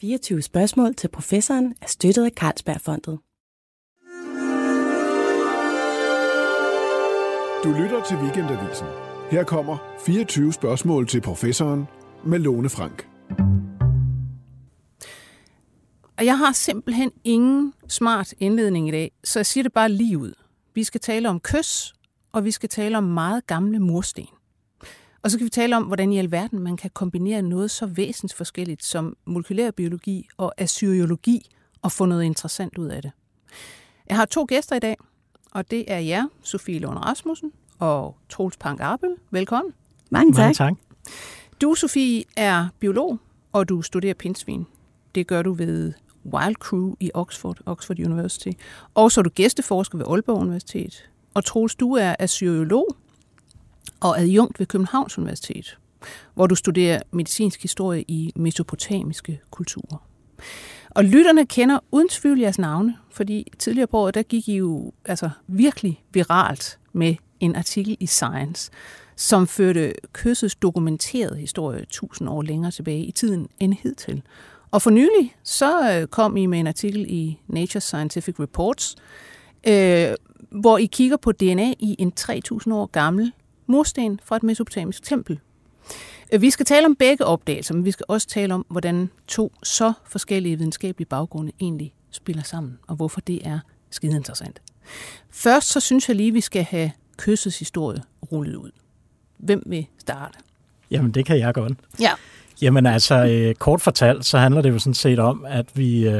24 spørgsmål til professoren er støttet af Carlsbergfondet. Du lytter til Weekendavisen. Her kommer 24 spørgsmål til professoren med Lone Frank. Og jeg har simpelthen ingen smart indledning i dag, så jeg siger det bare lige ud. Vi skal tale om kys, og vi skal tale om meget gamle mursten. Og så kan vi tale om, hvordan i alverden man kan kombinere noget så væsensforskelligt som molekylærbiologi og assyriologi og få noget interessant ud af det. Jeg har to gæster i dag, og det er jer, Sofie Lund Rasmussen og Troels Pank Arbøll. Velkommen. Mange tak. Mange tak. Du, Sofie, er biolog, og du studerer pindsvin. Det gør du ved WildCRU i Oxford University. Og så er du gæsteforsker ved Aalborg Universitet. Og Troels, du er assyriolog og adjunkt ved Københavns Universitet, hvor du studerer medicinsk historie i mesopotamiske kulturer. Og lytterne kender uden tvivl jeres navne, fordi tidligere på året, der gik I jo virkelig viralt med en artikel i Science, som førte kyssets dokumenterede historie 1000 år længere tilbage i tiden end hidtil. Og for nylig, så kom I med en artikel i Nature Scientific Reports, hvor I kigger på DNA i en 3000 år gammel mursten fra et mesopotamisk tempel. Vi skal tale om begge opdagelser, men vi skal også tale om, hvordan to så forskellige videnskabelige baggrunde egentlig spiller sammen, og hvorfor det er skide interessant. Først så synes jeg lige, vi skal have kyssets historie rullet ud. Hvem vil starte? Jamen, det kan jeg godt. Ja. Jamen kort fortalt, så handler det jo sådan set om, at vi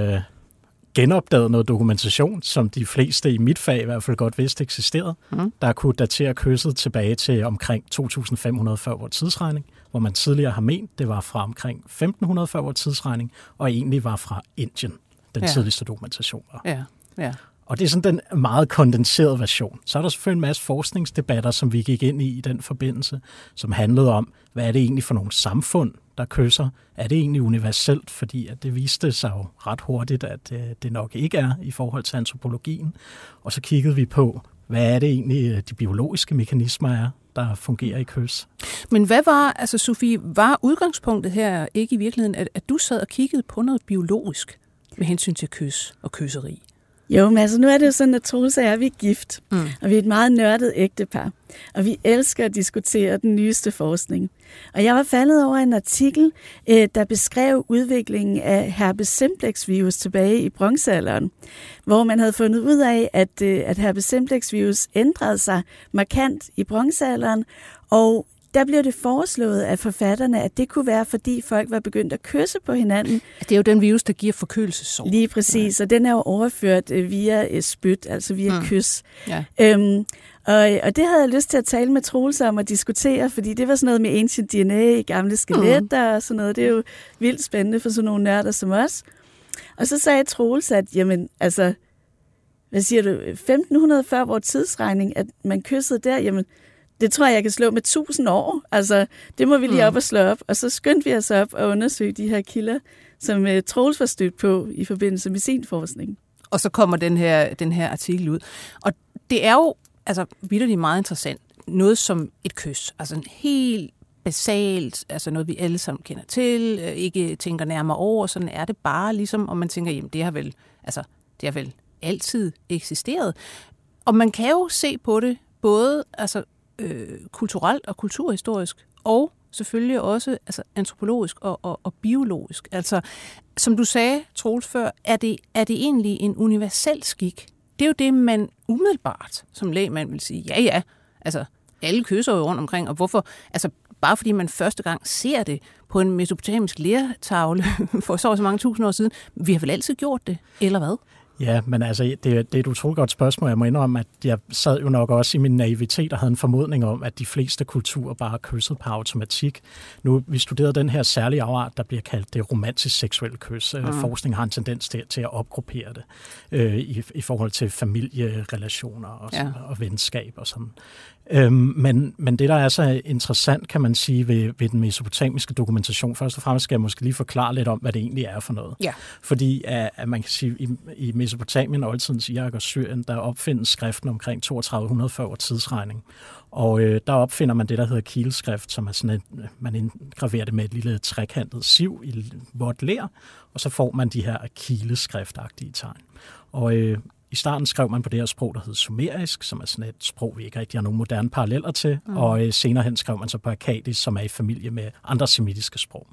genopdagede noget dokumentation, som de fleste i mit fag i hvert fald godt vidste eksisterede, der kunne datere kysset tilbage til omkring 2500 før vores tidsregning, hvor man tidligere har ment, det var fra omkring 1500 før vores tidsregning, og egentlig var fra Indien, den tidligste dokumentation var. Ja. Ja. Og det er sådan den meget kondenserede version. Så er der selvfølgelig en masse forskningsdebatter, som vi gik ind i den forbindelse, som handlede om, hvad er det egentlig for nogle samfund, der kysser? Er det egentlig universelt? Fordi at det viste sig jo ret hurtigt, at det nok ikke er i forhold til antropologien. Og så kiggede vi på, hvad er det egentlig, de biologiske mekanismer er, der fungerer i kys. Men hvad var, Sofie, var udgangspunktet her ikke i virkeligheden, at du sad og kiggede på noget biologisk med hensyn til kys og kysseri? Jo, men nu er det jo sådan, at Troels og jeg, vi er gift, og vi er et meget nørdet ægtepar, og vi elsker at diskutere den nyeste forskning. Og jeg var faldet over en artikel, der beskrev udviklingen af herpes simplex virus tilbage i bronzealderen, hvor man havde fundet ud af, at herpes simplex virus ændrede sig markant i bronzealderen, og der blev det foreslået af forfatterne, at det kunne være, fordi folk var begyndt at kysse på hinanden. Det er jo den virus, der giver forkølelsessår. Lige præcis, og den er jo overført via spyt, altså via kys. Ja. Og det havde jeg lyst til at tale med Troels om og diskutere, fordi det var sådan noget med ancient DNA i gamle skeletter og sådan noget. Det er jo vildt spændende for sådan nogle nørder som os. Og så sagde Troels, at hvad siger du, 1500 før vores tidsregning, at man kyssede der, det tror jeg, jeg kan slå med 1000 år. Det må vi lige op og slå op. Og så skyndte vi os op og undersøge de her kilder, som Troels var stødt på i forbindelse med sin forskning. Og så kommer den her artikel ud. Og det er jo vitterligt meget interessant. Noget som et kys. En helt basalt, noget vi alle sammen kender til, ikke tænker nærmere over. Sådan er det bare ligesom, og man tænker, jamen det har vel altid eksisteret. Og man kan jo se på det både kulturelt og kulturhistorisk, og selvfølgelig også antropologisk og biologisk. Som du sagde, Troels, før, er det egentlig en universel skik? Det er jo det, man umiddelbart som lægmand vil sige, alle kysser jo rundt omkring, og hvorfor, bare fordi man første gang ser det på en mesopotamisk lertavle for så mange 1000 år siden, vi har vel altid gjort det, eller hvad? Ja, men det er et utroligt godt spørgsmål. Jeg må indrømme, at jeg sad jo nok også i min naivitet og havde en formodning om, at de fleste kulturer bare kyssede på automatik. Nu, vi studerede den her særlige afart, der bliver kaldt det romantisk seksuelle kys. Forskning har en tendens til at opgruppere det i forhold til familierelationer og venskab og sådan. Men det, der er så interessant, kan man sige, ved den mesopotamiske dokumentation, først og fremmest skal jeg måske lige forklare lidt om, hvad det egentlig er for noget. Ja. Fordi at man kan sige, i Mesopotamien, oldtidens Irak og Syrien, der opfindes skriften omkring 3200 før vores tidsregning. Og der opfinder man det, der hedder kileskrift, som er sådan et, man indgraverer det med et lille trekantet siv i vådt ler, og så får man de her kileskriftagtige tegn. Og i starten skrev man på det her sprog, der hed sumerisk, som er sådan et sprog, vi ikke rigtig har nogen moderne paralleller til, og senere hen skrev man så på akkadisk, som er i familie med andre semitiske sprog.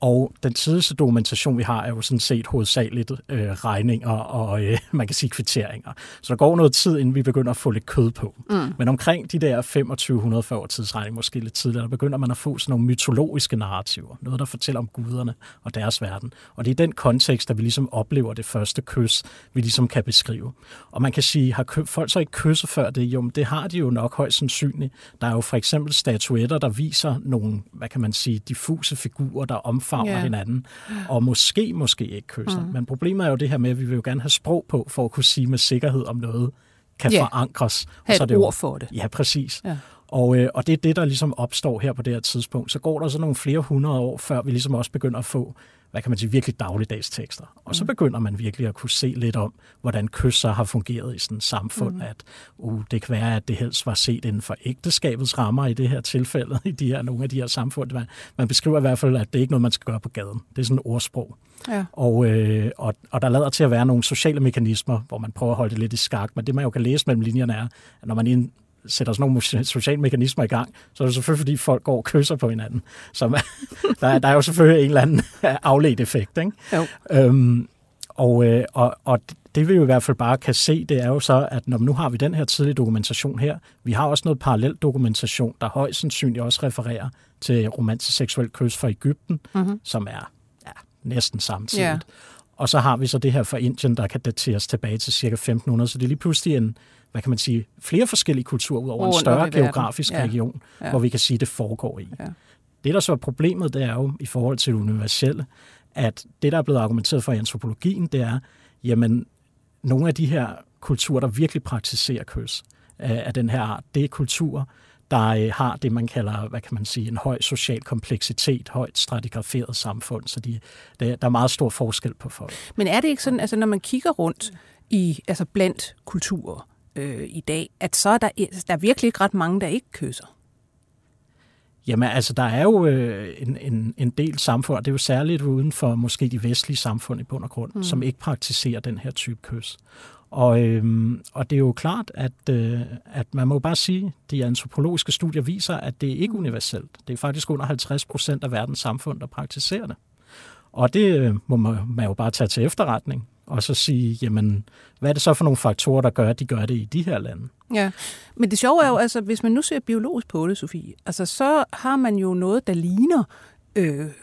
Og den tidligste dokumentation, vi har, er jo sådan set hovedsageligt regninger og man kan sige kvitteringer. Så der går noget tid, inden vi begynder at få lidt kød på. Mm. Men omkring de der 2500 før tidsregning, måske lidt tidligere, der begynder man at få sådan nogle mytologiske narrativer. Noget, der fortæller om guderne og deres verden. Og det er i den kontekst, der vi ligesom oplever det første kys, vi ligesom kan beskrive. Og man kan sige, har folk så ikke kysset før det? Jo, det har de jo nok højst sandsynligt. Der er jo for eksempel statuetter, der viser nogle, hvad kan man sige, diffuse figurer, der omfavner hinanden, og måske ikke kysser. Men problemet er jo det her med, at vi vil jo gerne have sprog på, for at kunne sige med sikkerhed, om noget kan forankres. Og så er det ord for det. Ja, præcis. Ja. Og det er det, der ligesom opstår her på det her tidspunkt. Så går der så nogle flere hundrede år, før vi ligesom også begynder at få, hvad kan man sige, virkelig dagligdags tekster. Og så begynder man virkelig at kunne se lidt om, hvordan kysser har fungeret i sådan et samfund, at det kan være, at det helst var set inden for ægteskabets rammer i det her tilfælde, i de her, nogle af de her samfund. Man beskriver i hvert fald, at det ikke er noget, man skal gøre på gaden. Det er sådan et ordsprog. Ja. Og der lader til at være nogle sociale mekanismer, hvor man prøver at holde det lidt i skak, men det man jo kan læse mellem linjerne er, at når man sætter sådan nogle sociale mekanismer i gang, så er det selvfølgelig, fordi folk går og kysser på hinanden. Så der er jo selvfølgelig en eller anden afledt effekt. Ikke? Og det vi jo i hvert fald bare kan se, det er jo så, at nu har vi den her tidlige dokumentation her. Vi har også noget parallel dokumentation, der højst sandsynligt også refererer til romantisk seksuel kys fra Egypten, som er næsten samtidigt. Yeah. Og så har vi så det her fra Indien, der kan dateres tilbage til ca. 1500, så det er lige pludselig hvad kan man sige, flere forskellige kulturer ud over en større geografisk region, hvor vi kan sige, det foregår i. Ja. Det, der så er problemet, det er jo i forhold til det universelle, at det, der er blevet argumenteret for i antropologien, det er, jamen, nogle af de her kulturer, der virkelig praktiserer kys af den her art, det er kulturer, der har det, man kalder, hvad kan man sige, en høj social kompleksitet, højt stratigraferet samfund, så der er meget stor forskel på folk. Men er det ikke sådan, altså når man kigger rundt i, altså blandt kulturer i dag, at så er der er virkelig ikke ret mange, der ikke kysser? Jamen, altså, der er jo en del samfund, og det er jo særligt uden for måske de vestlige samfund i bund og grund, som ikke praktiserer den her type kys. Og det er jo klart, at man må bare sige, de antropologiske studier viser, at det ikke er universelt. Det er faktisk under 50% af verdens samfund, der praktiserer det. Og det må man jo bare tage til efterretning, og så sige, jamen, hvad er det så for nogle faktorer, der gør, at de gør det i de her lande? Ja, men det sjove er jo, altså, hvis man nu ser biologisk på det, Sofie, altså, så har man jo noget, der ligner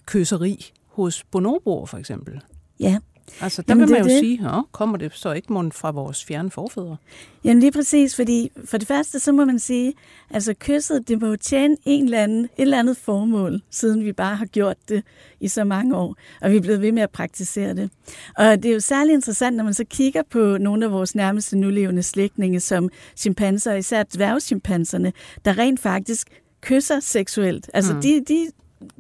kysseri hos bonoboer, for eksempel. Ja. Altså, der jamen, vil man jo sige, kommer det så ikke mon fra vores fjerne forfædre? Jamen lige præcis, fordi for det første, så må man sige, altså kysset, det må jo tjene et eller andet formål, siden vi bare har gjort det i så mange år, og vi er blevet ved med at praktisere det. Og det er jo særlig interessant, når man så kigger på nogle af vores nærmeste nulevende slægtninge, som chimpanser, især dværgschimpanserne, der rent faktisk kysser seksuelt. Altså de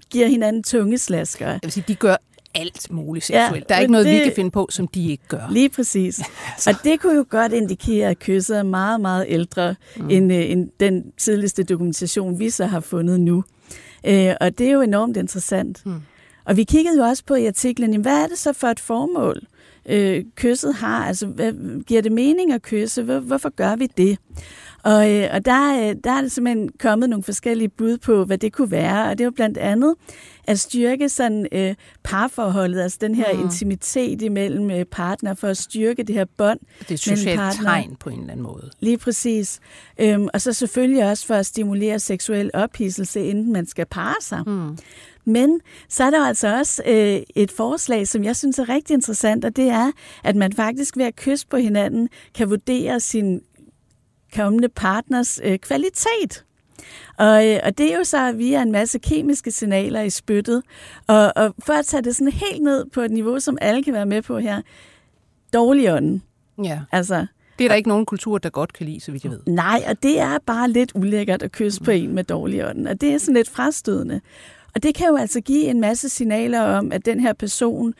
giver hinanden tungeslasker. Jeg vil sige, de gør alt muligt seksuelt. Ja, der er ikke noget, vi kan finde på, som de ikke gør. Lige præcis. Altså. Og det kunne jo godt indikere, at kysser er meget, meget ældre end den tidligste dokumentation, vi så har fundet nu. Og det er jo enormt interessant. Og vi kiggede jo også på i artiklen, hvad er det så for et formål, kysset har? Altså, giver det mening at kysse? Hvorfor gør vi det? Og der er simpelthen kommet nogle forskellige bud på, hvad det kunne være. Og det var blandt andet at styrke sådan, parforholdet, altså den her intimitet imellem partnere, for at styrke det her bånd. Det er et socialt tegn på en eller anden måde. Lige præcis. Og så selvfølgelig også for at stimulere seksuel ophidselse, inden man skal parre sig. Men så er der altså også et forslag, som jeg synes er rigtig interessant, og det er, at man faktisk ved at kysse på hinanden, kan vurdere sin kommende partners kvalitet. Og det er jo så via en masse kemiske signaler i spyttet. Og for at tage det sådan helt ned på et niveau, som alle kan være med på her, dårlig ånden. Ja. Altså, Det er der ikke nogen kultur, der godt kan lide, så vidt jeg ved. Nej, og det er bare lidt ulækkert at kysse på en med dårlig ånd, og det er sådan lidt frastødende. Og det kan jo altså give en masse signaler om, at den her person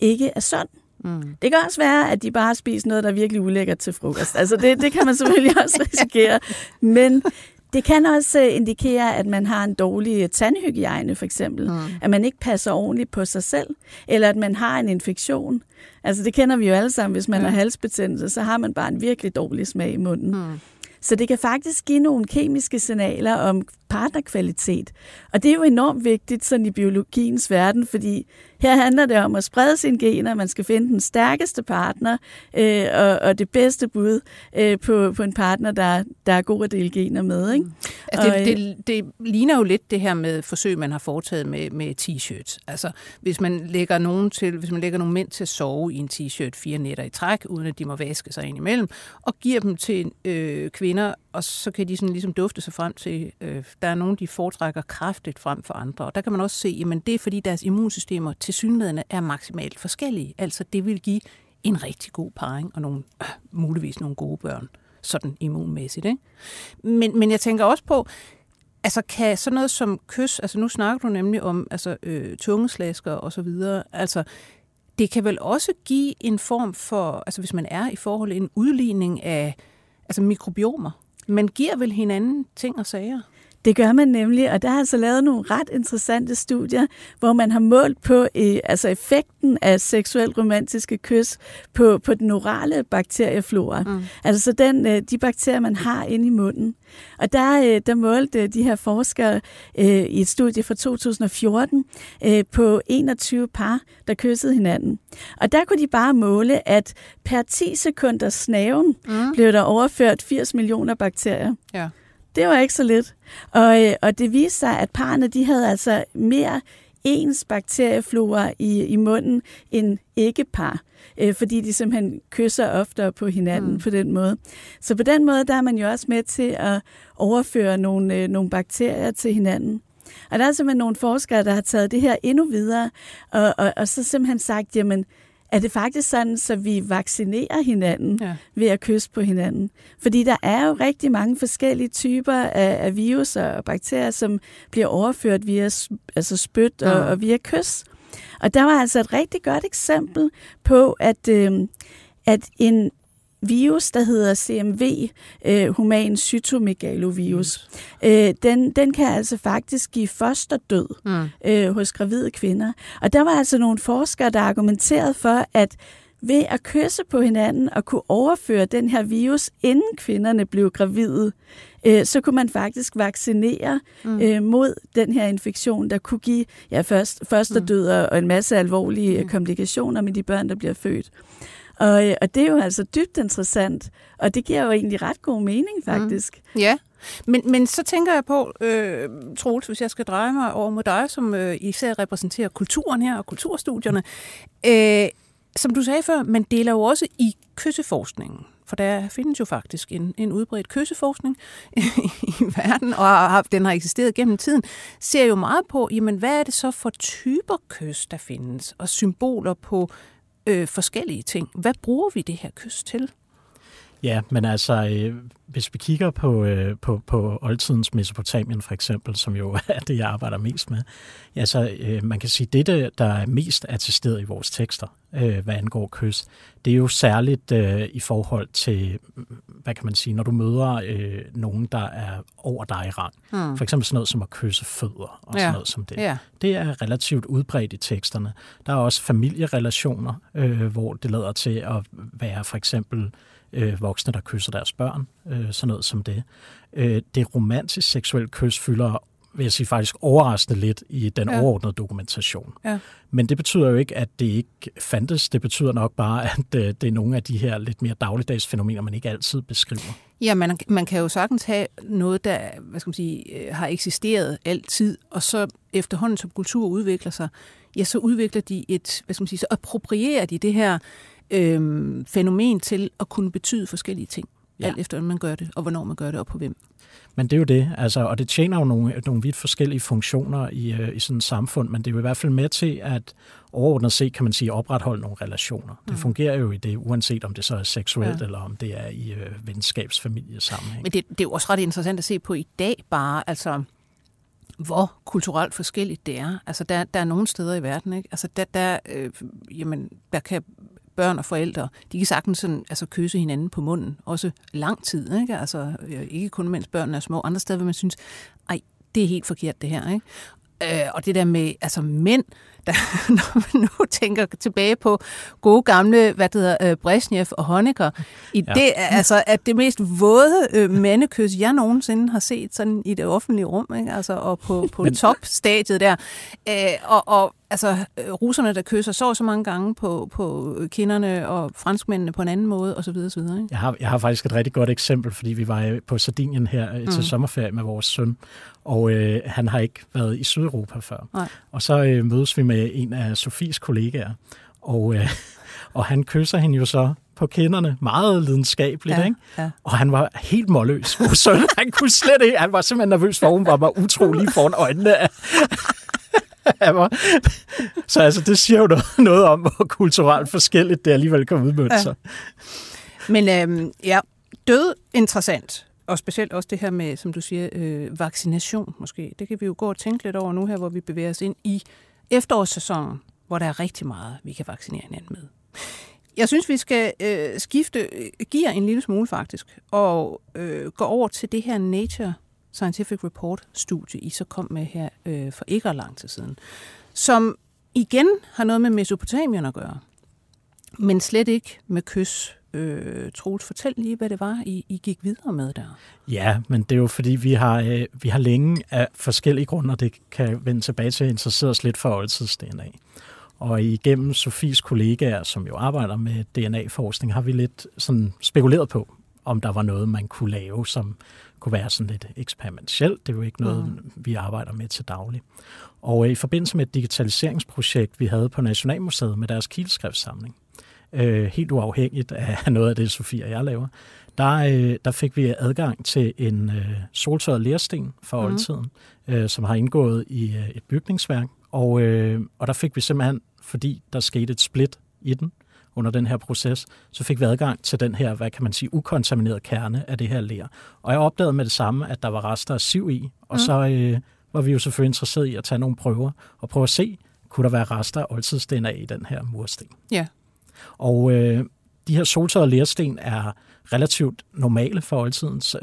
ikke er sund. Mm. Det kan også være, at de bare spiser noget, der er virkelig ulækkert til frokost. Altså det kan man selvfølgelig også risikere. Men det kan også indikere, at man har en dårlig tandhygiejne, for eksempel. Mm. At man ikke passer ordentligt på sig selv. Eller at man har en infektion. Altså det kender vi jo alle sammen. Hvis man har halsbetændelse, så har man bare en virkelig dårlig smag i munden. Mm. Så det kan faktisk give nogle kemiske signaler om partnerkvalitet. Og det er jo enormt vigtigt sådan i biologiens verden, fordi her handler det om at sprede sine gener, man skal finde den stærkeste partner og det bedste bud på en partner, der er god at dele gener med. Ikke? Altså, det ligner jo lidt det her med forsøg, man har foretaget med t-shirts. Altså, hvis man lægger nogle mænd til at sove i en t-shirt 4 nætter i træk, uden at de må vaske sig indimellem, og giver dem til kvinder, og så kan de sådan ligesom dufte sig frem til, der er nogen, de foretrækker kraftigt frem for andre. Og der kan man også se, at det er fordi deres immunsystemer tilsyneladende er maksimalt forskellige. Altså det vil give en rigtig god parring og nogle, muligvis nogle gode børn, sådan immunmæssigt. Ikke? Men jeg tænker også på, altså kan sådan noget som kys, altså nu snakker du nemlig om tungeslasker og så videre, altså det kan vel også give en form for, altså hvis man er i forhold til en udligning af altså mikrobiomer. Man giver vel hinanden ting og sager? Det gør man nemlig, og der er altså lavet nogle ret interessante studier, hvor man har målt på altså effekten af seksuelt romantiske kys på den orale bakterieflora. Mm. Altså så de bakterier, man har inde i munden. Og der målte de her forskere i et studie fra 2014 på 21 par, der kyssede hinanden. Og der kunne de bare måle, at per 10 sekunders snaven blev der overført 80 millioner bakterier. Ja. Det var ikke så lidt. Og det viste sig, at parrene de havde altså mere ens bakterieflora i munden end ikke-par, fordi de simpelthen kysser oftere på hinanden på den måde. Så på den måde der er man jo også med til at overføre nogle bakterier til hinanden. Og der er simpelthen nogle forskere, der har taget det her endnu videre, og så simpelthen sagt, jamen, er det faktisk sådan, så vi vaccinerer hinanden ved at kysse på hinanden? Fordi der er jo rigtig mange forskellige typer af virus og bakterier, som bliver overført via spyt og via kys. Og der var altså et rigtig godt eksempel på, at en virus, der hedder CMV, human cytomegalovirus, den kan altså faktisk give fosterdød hos gravide kvinder. Og der var altså nogle forskere, der argumenterede for, at ved at kysse på hinanden og kunne overføre den her virus, inden kvinderne blev gravide, så kunne man faktisk vaccinere mod den her infektion, der kunne give fosterdød og en masse alvorlige komplikationer med de børn, der bliver født. Og det er jo altså dybt interessant, og det giver jo egentlig ret god mening, faktisk. Ja, men så tænker jeg på, Troels, hvis jeg skal dreje mig over mod dig, som især repræsenterer kulturen her og kulturstudierne. Som du sagde før, man deler jo også i kysseforskningen, for der findes jo faktisk en udbredt kysseforskning i verden, og den har eksisteret gennem tiden, ser jo meget på, jamen, hvad er det så for typer kys, der findes, og symboler på forskellige ting. Hvad bruger vi det her kys til? Ja, men altså, hvis vi kigger på oldtidens Mesopotamien for eksempel, som jo er det, jeg arbejder mest med, ja, så man kan sige, at det, der er mest attesteret i vores tekster, hvad angår kys, det er jo særligt i forhold til, hvad kan man sige, når du møder nogen, der er over dig i rang. Hmm. For eksempel sådan noget som at kysse fødder og sådan noget som det. Ja. Det er relativt udbredt i teksterne. Der er også familierelationer, hvor det lader til at være for eksempel voksne, der kysser deres børn, sådan noget som det. Det romantisk seksuelle kys fylder, vil jeg sige, faktisk overraskende lidt i den overordnede dokumentation. Ja. Men det betyder jo ikke, at det ikke fandtes. Det betyder nok bare, at det er nogle af de her lidt mere dagligdags fænomener, man ikke altid beskriver. Ja, man kan jo sagtens have noget, der har eksisteret altid, og så efterhånden, som kultur udvikler sig, ja, så udvikler de så approprierer de det her fænomen til at kunne betyde forskellige ting. alt efter, hvordan man gør det, og hvornår man gør det, og på hvem. Men det er jo det, altså, og det tjener jo nogle vidt forskellige funktioner i sådan et samfund, men det er jo i hvert fald med til at overordnet set, kan man sige, opretholde nogle relationer. Det fungerer jo i det, uanset om det så er seksuelt, eller om det er i venskabsfamiliesammenhæng. Men det er jo også ret interessant at se på i dag bare, altså hvor kulturelt forskelligt det er. Altså der er nogle steder i verden, ikke? Altså der kan børn og forældre, de kan sagtens sådan, altså, kysse hinanden på munden, også lang tid, ikke? Altså ikke kun mens børnene er små, andre steder vil man synes, ej, det er helt forkert det her, ikke? Og det der med, altså mænd, der, når man nu tænker tilbage på gode gamle, Brezhnev og Honecker, det er altså at det mest våde mandekys, jeg nogensinde har set sådan i det offentlige rum, ikke? Altså, og på topstadiet der. Og altså russerne, der kysser så mange gange på kinderne, og franskmændene på en anden måde, osv. osv. Ikke? Jeg har faktisk et rigtig godt eksempel, fordi vi var på Sardinien her til sommerferie med vores søn, og han har ikke været i Sydeuropa før. Nej. Og så mødes vi med en af Sofies kollegaer, og han kysser hende jo så på kinderne, meget lidenskabeligt, ikke? Ja. Og han var helt målløs. Så han kunne slet ikke, han var simpelthen nervøs for, hun var utro lige foran øjnene. Så altså, det siger jo noget om, hvor kulturelt forskelligt det alligevel kan udmønte sig. Men død interessant. Og specielt også det her med, som du siger, vaccination måske. Det kan vi jo gå og tænke lidt over nu her, hvor vi bevæger os ind i efterårssæsonen, hvor der er rigtig meget, vi kan vaccinere hinanden med. Jeg synes, vi skal skifte gear en lille smule faktisk, og gå over til det her Nature Scientific Report-studie, I så kom med her for ikke lang tid siden, som igen har noget med Mesopotamien at gøre, men slet ikke med kys. Troels, fortæl lige, hvad det var, I gik videre med der. Ja, men det er jo fordi, vi har længe af forskellige grunde, og det kan vende tilbage til, interesseret os lidt for oldtids-DNA. Og igennem Sofies kollegaer, som jo arbejder med DNA-forskning, har vi lidt sådan spekuleret på, om der var noget, man kunne lave, som kunne være sådan lidt eksperimentelt. Det er jo ikke noget, vi arbejder med til daglig. Og i forbindelse med et digitaliseringsprojekt, vi havde på Nationalmuseet med deres kildskriftssamling, helt uafhængigt af noget af det, Sofie og jeg laver, der fik vi adgang til en soltørret lersten fra oldtiden, som har indgået i et bygningsværk. Og der fik vi simpelthen, fordi der skete et split i den under den her proces, så fik vi adgang til den her, hvad kan man sige, ukontaminerede kerne af det her ler. Og jeg opdagede med det samme, at der var rester af siv i, og så var vi jo selvfølgelig interesseret i at tage nogle prøver og prøve at se, kunne der være rester af oldtids-DNA i den her mursten. Ja. Og de her soltørrede lersten er relativt normale for oldtidens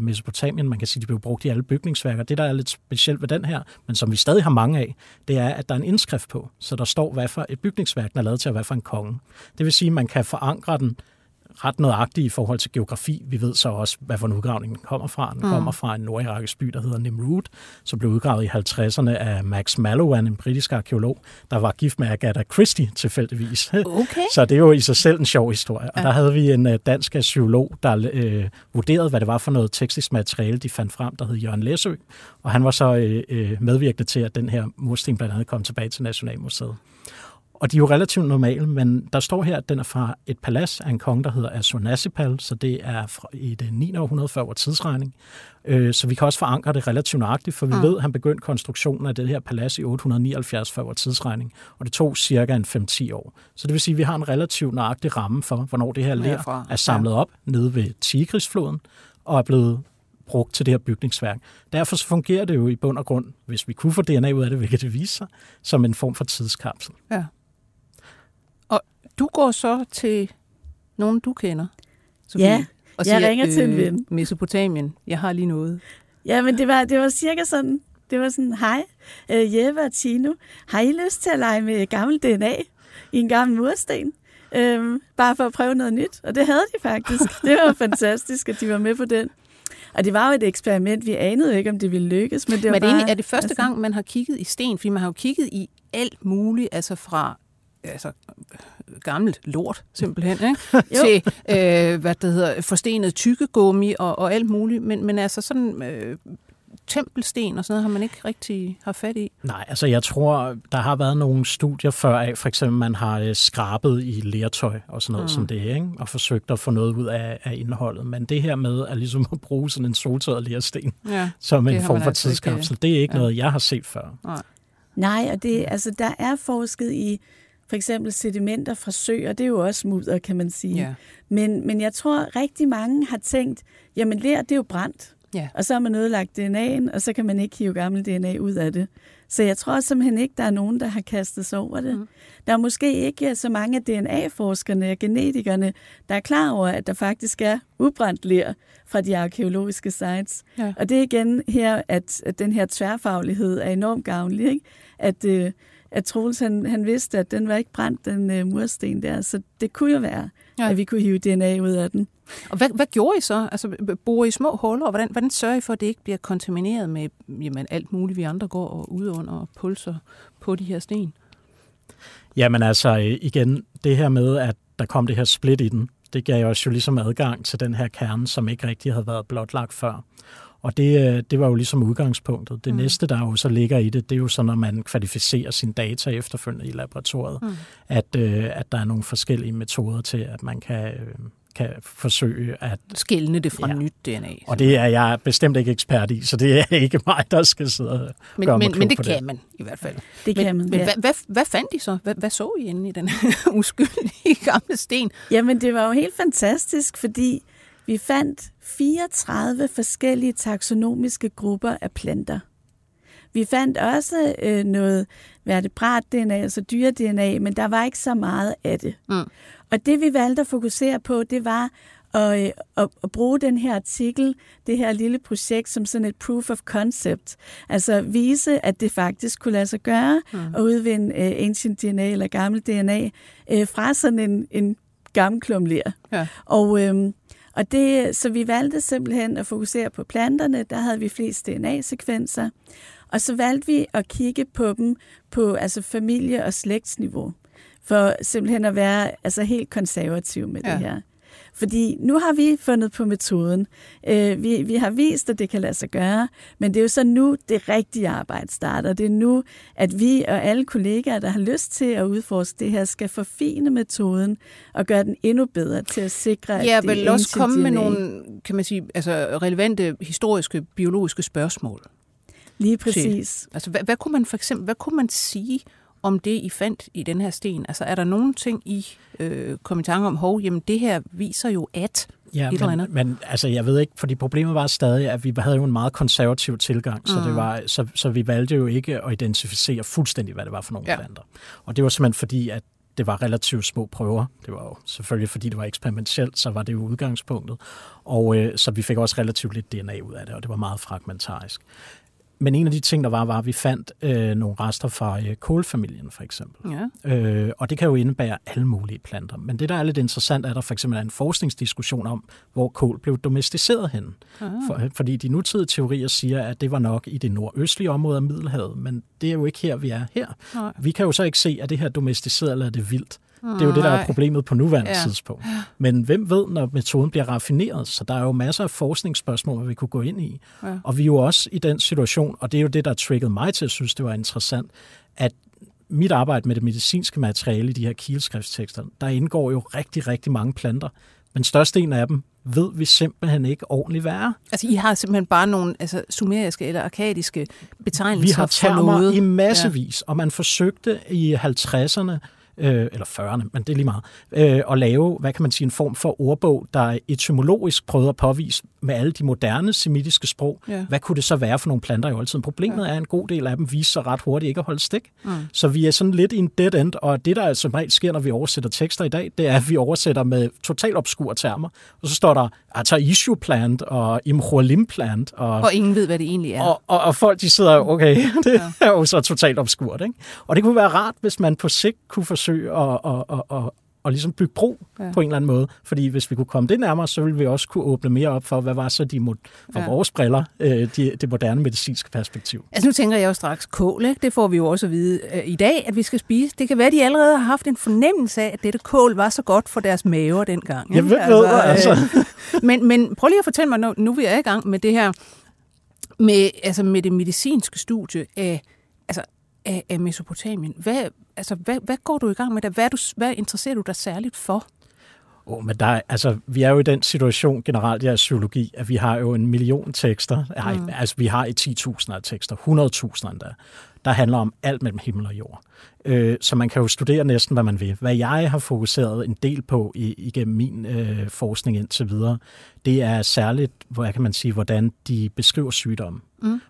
Mesopotamien. Man kan sige, at de blev brugt i alle bygningsværker. Det, der er lidt specielt ved den her, men som vi stadig har mange af, det er, at der er en indskrift på. Så der står, hvad for et bygningsværk, der er lavet til at være for en konge. Det vil sige, at man kan forankre den ret nøjagtigt i forhold til geografi. Vi ved så også, hvad for en udgravning den kommer fra. Den kommer fra en nordirakisk by, der hedder Nimrud, som blev udgravet i 50'erne af Max Mallowan, en britisk arkeolog, der var gift med Agatha Christie tilfældigvis. Okay. Så det er jo i sig selv en sjov historie. Ja. Og der havde vi en dansk arkeolog, der vurderede, hvad det var for noget tekstisk materiale, de fandt frem, der hed Jørgen Læsø. Og han var så medvirkende til, at den her mursten blandt andet kom tilbage til Nationalmuseet. Og de er jo relativt normale, men der står her, at den er fra et palads af en konge, der hedder Ashurnasirpal, så det er i det 9. århundrede før vores tidsregning. Så vi kan også forankre det relativt nøjagtigt, for vi ved, at han begyndte konstruktionen af det her palads i 879 før vores tidsregning, og det tog cirka en 5-10 år. Så det vil sige, at vi har en relativt nøjagtig ramme for, hvornår det her ler er samlet op nede ved Tigrisfloden og er blevet brugt til det her bygningsværk. Derfor så fungerer det jo i bund og grund, hvis vi kunne få DNA ud af det, hvilket det viser sig, som en form for tidskapsel. Ja. Du går så til nogen, du kender, Sofie, og siger, jeg ringer til en ven. Mesopotamien, jeg har lige noget. Ja, men det var cirka sådan, hej, Jeppe og Tino, har I lyst til at lege med gammel DNA i en gammel mursten? Bare for at prøve noget nyt, og det havde de faktisk. Det var fantastisk, at de var med på den. Og det var jo et eksperiment, vi anede ikke, om det ville lykkes. Men det var bare, egentlig, er det første gang, man har kigget i sten? Fordi man har jo kigget i alt muligt, altså fra gammelt lort, simpelthen, ikke? Til, forstenet tykkegummi og alt muligt, men altså sådan tempelsten og sådan noget, har man ikke rigtig haft fat i? Nej, altså jeg tror, der har været nogle studier før af, for eksempel man har skrabet i lertøj og sådan noget som det, ikke? Og forsøgt at få noget ud af indholdet. Men det her med at ligesom at bruge sådan en soltørret lersten som en form for tidskapsel, det er ikke noget, jeg har set før. Nej, og det, altså, der er forsket i for eksempel sedimenter fra søer, det er jo også mudder, kan man sige. Yeah. Men jeg tror, rigtig mange har tænkt, jamen ler, det er jo brændt. Yeah. Og så har man ødelagt DNA'en, og så kan man ikke hive gammel DNA ud af det. Så jeg tror simpelthen ikke, der er nogen, der har kastet sig over det. Mm. Der er måske ikke så mange af DNA-forskerne og genetikerne, der er klar over, at der faktisk er ubrændt ler fra de arkæologiske sites. Yeah. Og det er igen her, at den her tværfaglighed er enormt gavnlig, ikke? At Troels, han vidste, at den var ikke brændt, den mursten der. Så det kunne jo være, at vi kunne hive DNA ud af den. Og hvad gjorde I så? Altså, borer I små huller, og hvordan sørger I for, at det ikke bliver kontamineret med alt muligt, vi andre går ud under og pulser på de her sten? Jamen altså, igen, det her med, at der kom det her split i den, det gav os jo ligesom adgang til den her kerne, som ikke rigtig havde været blotlagt før. Og det var jo ligesom udgangspunktet. Det næste, der jo så ligger i det, det er jo så, når man kvalificerer sine data efterfølgende i laboratoriet, at der er nogle forskellige metoder til, at man kan forsøge at skelne det fra nyt DNA. Og det er jeg bestemt ikke ekspert i, så det er ikke mig, der skal sidde og gøre mig klog på det. Men det kan man i hvert fald. Det kan man, ja. Men hvad fandt I så? Hvad så I inde i den uskyldige gamle sten? Jamen, det var jo helt fantastisk, fordi vi fandt 34 forskellige taksonomiske grupper af planter. Vi fandt også noget vertebrat-DNA, altså dyre-DNA, men der var ikke så meget af det. Mm. Og det vi valgte at fokusere på, det var at bruge den her artikel, det her lille projekt, som sådan et proof of concept. Altså vise, at det faktisk kunne lade sig gøre at udvinde ancient DNA eller gammel DNA fra sådan en gammel klumler. Ja. Og det, så vi valgte simpelthen at fokusere på planterne, der havde vi flest DNA-sekvenser, og så valgte vi at kigge på dem på altså familie- og slægtsniveau, for simpelthen at være altså helt konservativ med det her. Fordi nu har vi fundet på metoden. Vi har vist, at det kan lade sig gøre, men det er jo så nu, det rigtige arbejde starter. Det er nu, at vi og alle kollegaer, der har lyst til at udforske det her, skal forfine metoden og gøre den endnu bedre til at sikre, at det er vel også komme DNA. Med nogle, kan man sige, altså relevante historiske, biologiske spørgsmål. Lige præcis. Altså, hvad kunne man for eksempel, sige om det, I fandt i den her sten? Altså, er der nogen ting, I kom i tanke om, jamen det her viser jo at men altså, jeg ved ikke, fordi problemet var stadig, at vi havde jo en meget konservativ tilgang, så vi valgte jo ikke at identificere fuldstændig, hvad det var for nogle planter. Og det var simpelthen fordi, at det var relativt små prøver. Det var jo selvfølgelig, fordi det var eksperimentelt, så var det jo udgangspunktet. Og så vi fik også relativt lidt DNA ud af det, og det var meget fragmentarisk. Men en af de ting, der var, at vi fandt nogle rester fra kålfamilien, for eksempel. Ja. Og det kan jo indebære alle mulige planter. Men det, der er lidt interessant, er, at der for eksempel er en forskningsdiskussion om, hvor kål blev domesticeret hen. Fordi de nutidige teorier siger, at det var nok i det nordøstlige område af Middelhavet, men det er jo ikke her, vi er her. Nej. Vi kan jo så ikke se, at det her domesticeret eller er det vildt. Det er jo det, der er problemet på nuværende tidspunkt. Men hvem ved, når metoden bliver raffineret? Så der er jo masser af forskningsspørgsmål, vi kunne gå ind i. Ja. Og vi er jo også i den situation, og det er jo det, der triggede mig til at synes, det var interessant, at mit arbejde med det medicinske materiale i de her kileskriftstekster, der indgår jo rigtig, rigtig mange planter. Men størstedelen af dem ved vi simpelthen ikke ordentligt være. Altså, I har simpelthen bare nogle sumeriske eller arkadiske betegnelser. Vi har termer i massevis, og man forsøgte i 50'erne eller 40'erne, men det er lige meget, at lave, hvad kan man sige, en form for ordbog, der etymologisk prøvede at påvise med alle de moderne semitiske sprog, hvad kunne det så være for nogle planter i oldtiden? Problemet er, at en god del af dem viser sig ret hurtigt ikke at holde stik. Så vi er sådan lidt i en dead end, og det, der som regel sker, når vi oversætter tekster i dag, det er, at vi oversætter med totalt obskure termer, og så står der Ataishu plant og Imhorlim plant. Og ingen ved, hvad det egentlig er. Og folk, de sidder jo, okay, det er jo så totalt obskurt, ikke? Og det kunne være rart, hvis man på sigt kunne forsøge at ligesom bygge bro på en eller anden måde. Fordi hvis vi kunne komme det nærmere, så ville vi også kunne åbne mere op for, hvad var så for vores briller, det moderne medicinske perspektiv. Altså nu tænker jeg jo straks kål, ikke? Det får vi jo også at vide i dag, at vi skal spise. Det kan være, at de allerede har haft en fornemmelse af, at dette kål var så godt for deres maver dengang. Jeg ved det, altså. Men prøv lige at fortælle mig, nu vi er i gang med det her med det medicinske studie af Mesopotamien. Hvad går du i gang med der? Hvad interesserer du dig særligt for? Men vi er jo i den situation generelt i arkeologi, at vi har jo 1 million tekster. Vi har i 10.000 af tekster, 100.000 der handler om alt mellem himmel og jord. Så man kan jo studere næsten, hvad man vil. Hvad jeg har fokuseret en del på igennem min forskning indtil videre, det er særligt, hvordan de beskriver sygdomme.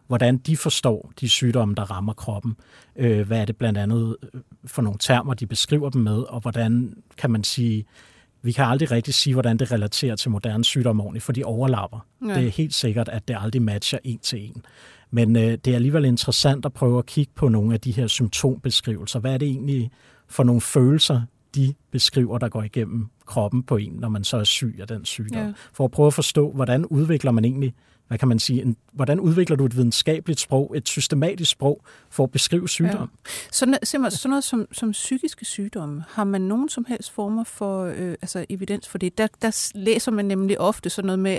Hvordan de forstår de sygdomme, der rammer kroppen. Hvad er det blandt andet for nogle termer, de beskriver dem med, og hvordan kan man sige... Vi kan aldrig rigtig sige, hvordan det relaterer til moderne sygdomme ordentligt, for de overlapper. Ja. Det er helt sikkert, at det aldrig matcher en til en. Men det er alligevel interessant at prøve at kigge på nogle af de her symptombeskrivelser. Hvad er det egentlig for nogle følelser, de beskriver, der går igennem kroppen på en, når man så er syg af den sygdom? Ja. For at prøve at forstå, hvordan udvikler man egentlig, hvordan udvikler du et videnskabeligt sprog, et systematisk sprog, for at beskrive sygdom? Ja. Sådan noget som psykiske sygdomme, har man nogen som helst former for evidens for det? Der læser man nemlig ofte sådan noget med,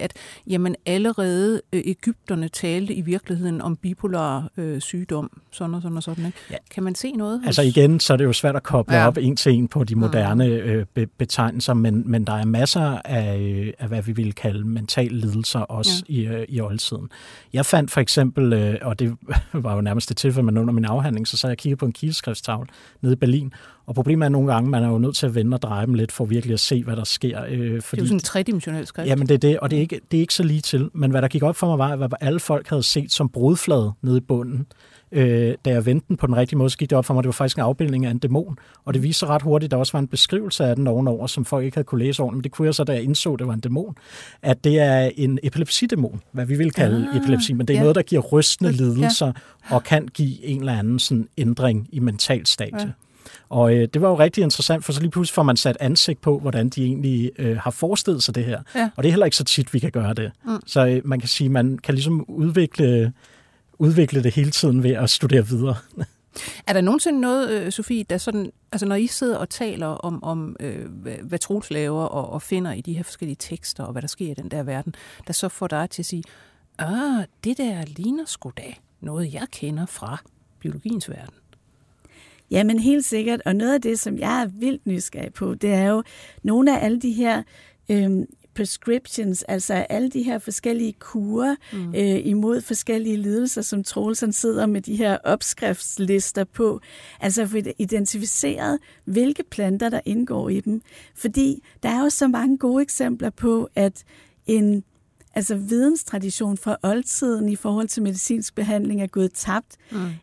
at allerede egypterne talte i virkeligheden om bipolar sygdom, sådan, ikke? Ja. Kan man se noget? Igen, så er det jo svært at koble op en til en på de moderne betegnelser, men der er masser af hvad vi vil kalde mentale lidelser også i oldtiden. Jeg fandt for eksempel, og det var jo nærmest det tilfælde, men under min afhandling, så sad jeg og kiggede på en kildeskriftstavle nede i Berlin, og problemet er nogle gange, man er jo nødt til at vende og dreje dem lidt, for virkelig at se, hvad der sker. Fordi, det er jo sådan en tredimensionel skrift. Jamen det er det, og det er ikke så lige til, men hvad der gik op for mig var, hvad alle folk havde set som brudflade nede i bunden. Da jeg vendte den på den rigtige måde, så gik det op for mig, det var faktisk en afbildning af en dæmon, og det viste sig ret hurtigt, der også var en beskrivelse af den ovenover, som folk ikke havde kunne læse ordentligt, men det kunne jeg så, da jeg indså, det var en dæmon, at det er en epilepsidæmon, hvad vi vil kalde epilepsi, men det er noget, der giver rystende lidelser og kan give en eller anden sådan ændring i mental stadie. Ja. Og det var jo rigtig interessant, for så lige pludselig får man sat ansigt på, hvordan de egentlig har forestillet sig det her. Ja. Og det er heller ikke så tit, vi kan gøre det. Så man kan sige, man kan ligesom udvikle det hele tiden ved at studere videre. Er der nogensinde noget, Sofie, der sådan, når I sidder og taler om hvad Troels laver og finder i de her forskellige tekster, og hvad der sker i den der verden, der så får dig til at sige, det der ligner sgu da noget, jeg kender fra biologiens verden? Jamen helt sikkert, og noget af det, som jeg er vildt nysgerrig på, det er jo nogle af alle de her prescriptions, altså alle de her forskellige kurer imod forskellige lidelser, som Troelsen sidder med de her opskriftslister på, altså for identificeret, hvilke planter, der indgår i dem. Fordi der er jo så mange gode eksempler på, at videnstradition fra oldtiden i forhold til medicinsk behandling er gået tabt.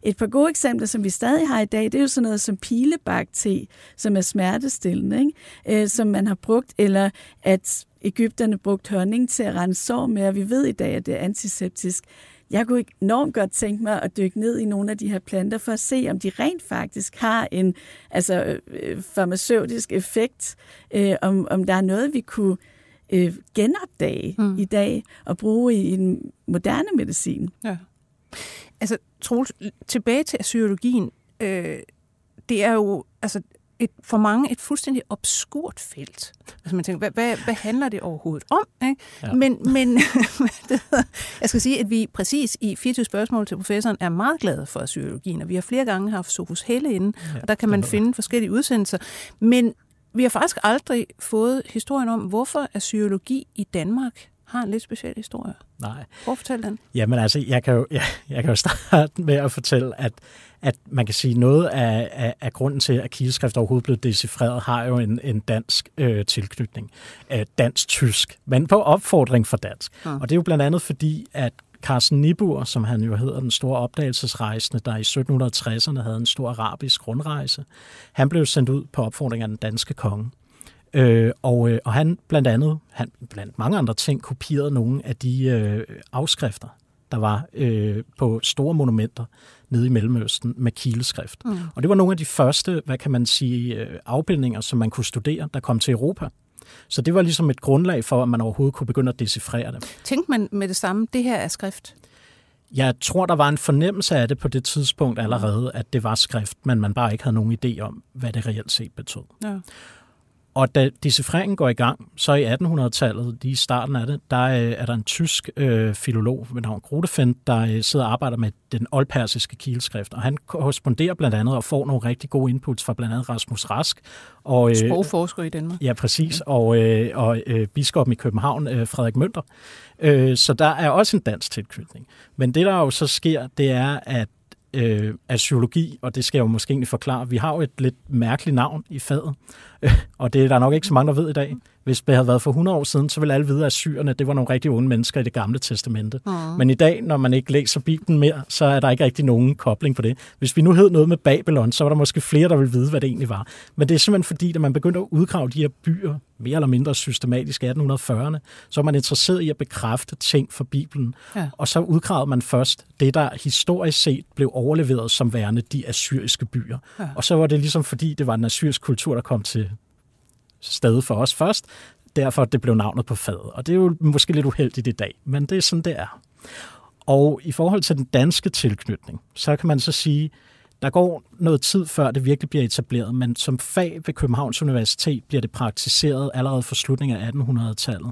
Et par gode eksempler, som vi stadig har i dag, det er jo sådan noget som pilebakte, som er smertestillende, ikke? Som man har brugt, eller at egypterne brugte honning til at rense sår med, og vi ved i dag, at det er antiseptisk. Jeg kunne enormt godt tænke mig at dykke ned i nogle af de her planter for at se, om de rent faktisk har en farmaceutisk effekt, om der er noget, vi kunne genopdage i dag og bruge i en moderne medicin. Ja. Troels, tilbage til assyriologien, det er jo for mange et fuldstændig obskurt felt. Man tænker, hvad handler det overhovedet om? Ikke? Ja. Men jeg skal sige, at vi præcis i 24 spørgsmål til professoren er meget glade for assyriologien, og vi har flere gange haft Sofus Helle inde, og der kan man finde forskellige udsendelser. Men vi har faktisk aldrig fået historien om, hvorfor assyriologi i Danmark har en lidt speciel historie. Nej. Prøv at fortælle den. Jamen jeg kan jo starte med at fortælle, at man kan sige, noget af grunden til, at kildeskrift overhovedet blev decifreret, har jo en dansk tilknytning. Dansk-tysk, men på opfordring fra dansk. Og det er jo blandt andet fordi, at Carsten Niebuhr, som han jo hedder, den store opdagelsesrejsende, der i 1760'erne havde en stor arabisk rundrejse, han blev sendt ud på opfordring af den danske konge. Og han blandt mange andre ting, kopierede nogle af de afskrifter, der var på store monumenter nede i Mellemøsten med kileskrift. Og det var nogle af de første, afbildninger, som man kunne studere, der kom til Europa. Så det var ligesom et grundlag for, at man overhovedet kunne begynde at decifrere dem. Tænkte man med det samme, det her er skrift? Jeg tror, der var en fornemmelse af det på det tidspunkt allerede, at det var skrift, men man bare ikke havde nogen idé om, hvad det reelt set betød. Ja. Og da decifreringen går i gang, så i 1800-tallet, lige i starten af det, der er der en tysk filolog ved navn Grotefend, der sidder og arbejder med den oldpersiske kileskrift. Og han korresponderer blandt andet og får nogle rigtig gode inputs fra blandt andet Rasmus Rask. Og sprogforsker i Danmark. Ja, præcis. Okay. Og biskoppen i København, Frederik Mønter. Så der er også en dansk tilknytning. Men det, der jo så sker, det er, at arkeologi, og det skal jeg jo måske egentlig forklare. Vi har jo et lidt mærkeligt navn i faget, og det er der nok ikke så mange, der ved i dag. Hvis det havde været for 100 år siden, så ville alle vide, at syrerne, det var nogle rigtig onde mennesker i Det Gamle Testamente. Men i dag, når man ikke læser Bibelen mere, så er der ikke rigtig nogen kobling på det. Hvis vi nu hed noget med Babylon, så var der måske flere, der ville vide, hvad det egentlig var. Men det er simpelthen fordi, at man begyndte at udgrave de her byer, mere eller mindre systematisk i 1840'erne, så var man interesseret i at bekræfte ting fra Bibelen. Ja. Og så udgravede man først det, der historisk set blev overleveret som værende de assyriske byer. Ja. Og så var det ligesom fordi, det var den assyriske kultur, der kom til stedet for os først, derfor det blev navnet på faget. Og det er jo måske lidt uheldigt i dag, men det er sådan, det er. Og i forhold til den danske tilknytning, så kan man så sige, der går noget tid før det virkelig bliver etableret, men som fag ved Københavns Universitet bliver det praktiseret allerede fra slutningen af 1800-tallet.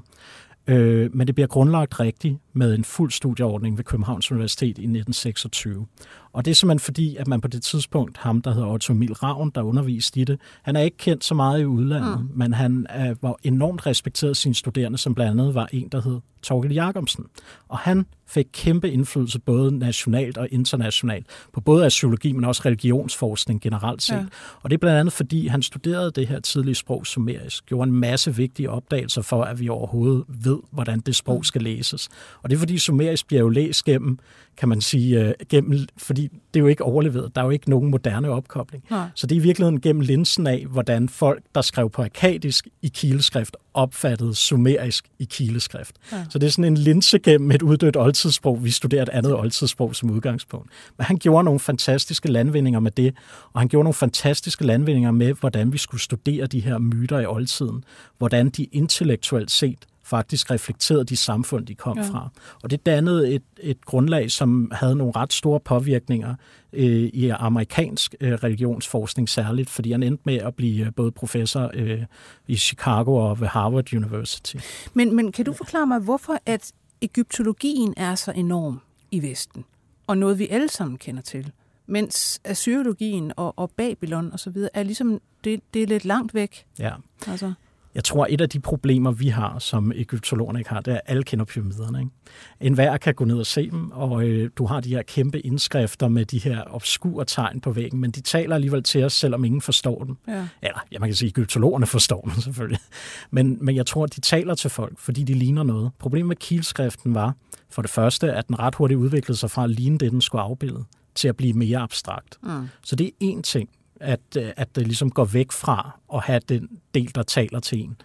Men det bliver grundlagt rigtigt med en fuld studieordning ved Københavns Universitet i 1926. Og det er simpelthen fordi, at man på det tidspunkt, ham der hedder Otto Mil Ravn, der underviste i det, han er ikke kendt så meget i udlandet, men han var enormt respekteret af sine studerende, som blandt andet var en, der hed Torkel Jacobsen. Og han fik kæmpe indflydelse både nationalt og internationalt, på både arkeologi, men også religionsforskning generelt set. Ja. Og det er blandt andet fordi, han studerede det her tidlige sprog sumerisk, gjorde en masse vigtige opdagelser for, at vi overhovedet ved, hvordan det sprog skal læses. Og det er fordi, sumerisk bliver jo læst gennem, kan man sige, fordi det er jo ikke overleveret. Der er jo ikke nogen moderne opkobling. Nej. Så det er i virkeligheden gennem linsen af, hvordan folk, der skrev på akkadisk i kileskrift, opfattede sumerisk i kileskrift. Ja. Så det er sådan en linse gennem et uddødt oldtidssprog. Vi studerer et andet oldtidssprog som udgangspunkt. Men han gjorde nogle fantastiske landvindinger med det, og han gjorde nogle fantastiske landvindinger med, hvordan vi skulle studere de her myter i oldtiden. Hvordan de intellektuelt set faktisk reflekterede de samfund, de kom fra. Og det dannede et grundlag, som havde nogle ret store påvirkninger i amerikansk religionsforskning særligt, fordi han endte med at blive både professor i Chicago og ved Harvard University. Men kan du forklare mig, hvorfor at egyptologien er så enorm i Vesten, og noget vi alle sammen kender til, mens assyriologien og Babylon og så videre er ligesom, det er lidt langt væk? Ja. Altså. Jeg tror, et af de problemer, vi har, som egyptologerne ikke har, det er, at alle kender pyramiderne. Ikke? En hver kan gå ned og se dem, og du har de her kæmpe indskrifter med de her obskure tegn på væggen, men de taler alligevel til os, selvom ingen forstår dem. Ja. Eller, ja, man kan sige, at egyptologerne forstår dem selvfølgelig. Men jeg tror, at de taler til folk, fordi de ligner noget. Problemet med kileskriften var, for det første, at den ret hurtigt udviklede sig fra at ligne det, den skulle afbilde, til at blive mere abstrakt. Mm. Så det er én ting. At det ligesom går væk fra at have den del, der taler til en